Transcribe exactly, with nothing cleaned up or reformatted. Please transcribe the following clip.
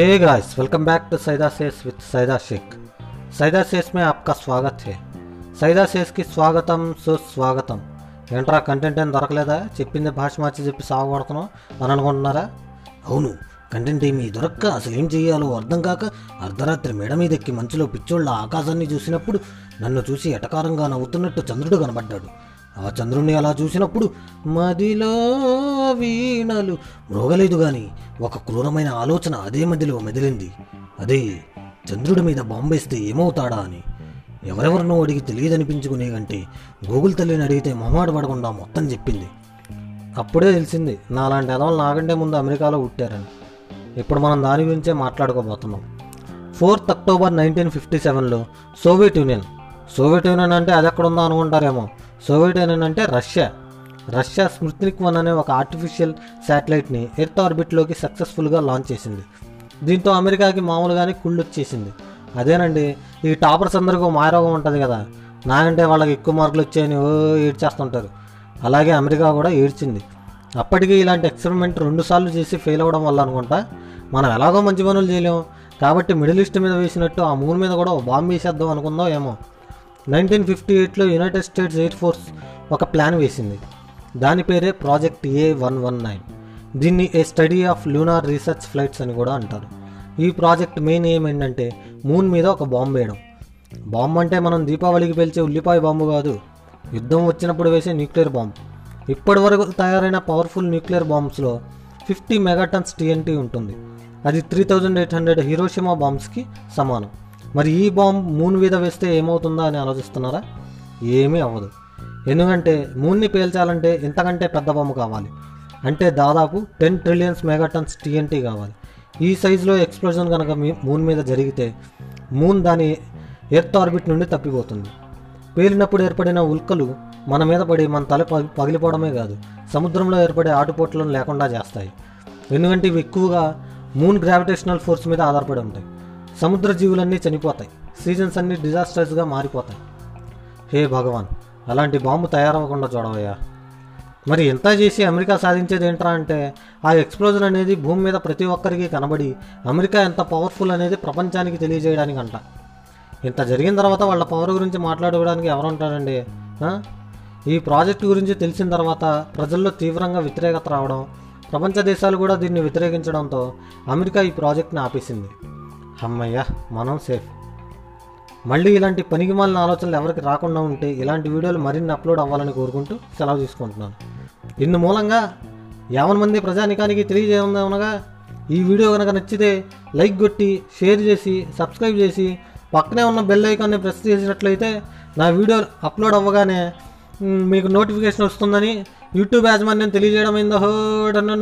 Hey guys, welcome back to Saida Shesh with सैदा शेख। सैदा शेष में आपका स्वागत है। सैदा शेष की स्वागतम सुस्वागतम। ఏంట్రా కంటెంట్ ఏం దొరకలేదా? చెప్పింది భాష మార్చి చెప్పి సాగుపడుతున్నాం అని అనుకుంటున్నారా? అవును, కంటెంట్ ఏమి దొరక్క అసలు ఏం చేయాలో అర్థం కాక అర్ధరాత్రి మేడ మీద ఎక్కి మంచులో పిచ్చోళ్ళ ఆకాశాన్ని చూసినప్పుడు నన్ను చూసి ఎటకారంగా నవ్వుతున్నట్టు చంద్రుడు కనబడ్డాడు. ఆ చంద్రుణ్ణి అలా చూసినప్పుడు మదిలో వీణలు మ్రోగలేదు కానీ ఒక క్రూరమైన ఆలోచన అదే మదిలో మెదిలింది. అదే, చంద్రుడి మీద బాంబేస్తే ఏమవుతాడా అని. ఎవరెవరినో అడిగి తెలియదనిపించుకునే కంటే గూగుల్ తల్లిని అడిగితే మొహమాట పడకుండా మొత్తం చెప్పింది. అప్పుడే తెలిసింది నాలాంటి అదవలు నాకంటే ముందు అమెరికాలో పుట్టారని. ఇప్పుడు మనం దాని గురించే మాట్లాడుకోబోతున్నాం. ఫోర్త్ అక్టోబర్ నైన్టీన్ ఫిఫ్టీ సెవెన్లో సోవియట్ యూనియన్ సోవియట్ యూనియన్ అంటే అది ఎక్కడ ఉందో అనుకుంటారేమో. సోవియట్ యూనియన్ అంటే రష్యా రష్యా స్పుత్నిక్ వన్ అనే ఒక ఆర్టిఫిషియల్ శాటిలైట్ని ఎర్త్ ఆర్బిట్లోకి సక్సెస్ఫుల్గా లాంచ్ చేసింది. దీంతో అమెరికాకి మామూలుగానే కుళ్ళు వచ్చేసింది. అదేనండి, ఈ టాపర్స్ అందరికీ మాయరోగం ఉంటుంది కదా, నా అంటే వాళ్ళకి ఎక్కువ మార్కులు వచ్చాయని ఓ ఏడ్చేస్తుంటారు. అలాగే అమెరికా కూడా ఏడ్చింది. అప్పటికీ ఇలాంటి ఎక్స్పెరిమెంట్ రెండుసార్లు చేసి ఫెయిల్ అవ్వడం వల్ల అనుకుంటా మనం ఎలాగో మంచి పనులు చేయలేము కాబట్టి మిడిల్ ఈస్ట్ మీద వేసినట్టు ఆ మూన్ మీద కూడా బాంబు వేసేద్దాం అనుకుందాం ఏమో. నైన్టీన్ ఫిఫ్టీ ఎయిట్లో యునైటెడ్ స్టేట్స్ ఎయిర్ ఫోర్స్ ఒక ప్లాన్ వేసింది. దాని పేరే project A one one nine. దీన్ని ఏ study of lunar research flights అని కూడా అంటారు. ఈ ప్రాజెక్ట్ మెయిన్ ఏం ఏంటంటే మూన్ మీద ఒక బాంబు వేయడం. బాంబు అంటే మనం దీపావళికి పేల్చే ఉల్లిపాయ బాంబు కాదు, యుద్ధం వచ్చినప్పుడు వేసే న్యూక్లియర్ బాంబు. ఇప్పటి వరకు తయారైన పవర్ఫుల్ న్యూక్లియర్ బాంబ్స్లో fifty megatons T N T ఉంటుంది. అది three thousand eight hundred Hiroshima బాంబ్స్కి సమానం. మరి ఈ బాంబు మూన్ మీద వేస్తే ఏమవుతుందా అని ఆలోచిస్తున్నారా? ఏమీ అవ్వదు. ఎందుకంటే మూన్ని పేల్చాలంటే ఇంతకంటే పెద్ద బాంబు కావాలి. అంటే దాదాపు ten trillions megatons T N T కావాలి. ఈ సైజులో ఎక్స్ప్లోజన్ కనుక మూన్ మీద జరిగితే మూన్ దాని ఎర్త్ ఆర్బిట్ నుండి తప్పిపోతుంది. పేలినప్పుడు ఏర్పడిన ఉల్కలు మన మీద పడి మన తల పగిలిపోవడమే కాదు, సముద్రంలో ఏర్పడే ఆటుపోట్లను లేకుండా చేస్తాయి. ఎందుకంటే ఇవి ఎక్కువగా మూన్ గ్రావిటేషనల్ ఫోర్స్ మీద ఆధారపడి ఉంటాయి. సముద్ర జీవులన్నీ చనిపోతాయి, సీజన్స్ అన్నీ డిజాస్టర్స్గా మారిపోతాయి. హే భగవాన్, అలాంటి బాంబు తయారవ్వకుండా చూడవయ్యా. మరి ఎంత చేసి అమెరికా సాధించేది ఏంట్రా అంటే, ఆ ఎక్స్ప్లోజన్ అనేది భూమి మీద ప్రతి ఒక్కరికి కనబడి అమెరికా ఎంత పవర్ఫుల్ అనేది ప్రపంచానికి తెలియజేయడానికి అంట. ఇంత జరిగిన తర్వాత వాళ్ళ పవర్ గురించి మాట్లాడుకోవడానికి ఎవరుంటారండి? ఈ ప్రాజెక్టు గురించి తెలిసిన తర్వాత ప్రజల్లో తీవ్రంగా వ్యతిరేకత రావడం, ప్రపంచ దేశాలు కూడా దీన్ని వ్యతిరేకించడంతో అమెరికా ఈ ప్రాజెక్ట్ని ఆపేసింది. అమ్మయ్య, మనం సేఫ్. మళ్ళీ ఇలాంటి పనికిమాలిన ఆలోచనలు ఎవరికి రాకుండా ఉంటే ఇలాంటి వీడియోలు మరిన్ని అప్లోడ్ అవ్వాలని కోరుకుంటూ సెలవు తీసుకుంటున్నాను. ఇందు మూలంగా యావన్ మంది ప్రజానికానికి తెలియజేయమనగా ఈ వీడియో కనుక నచ్చితే లైక్ కొట్టి, షేర్ చేసి, సబ్స్క్రైబ్ చేసి, పక్కనే ఉన్న బెల్ ఐకాన్ని ప్రెస్ చేసినట్లయితే నా వీడియో అప్లోడ్ అవ్వగానే మీకు నోటిఫికేషన్ వస్తుందని యూట్యూబ్ యాజమాన్యం తెలియజేయడం అయిందో.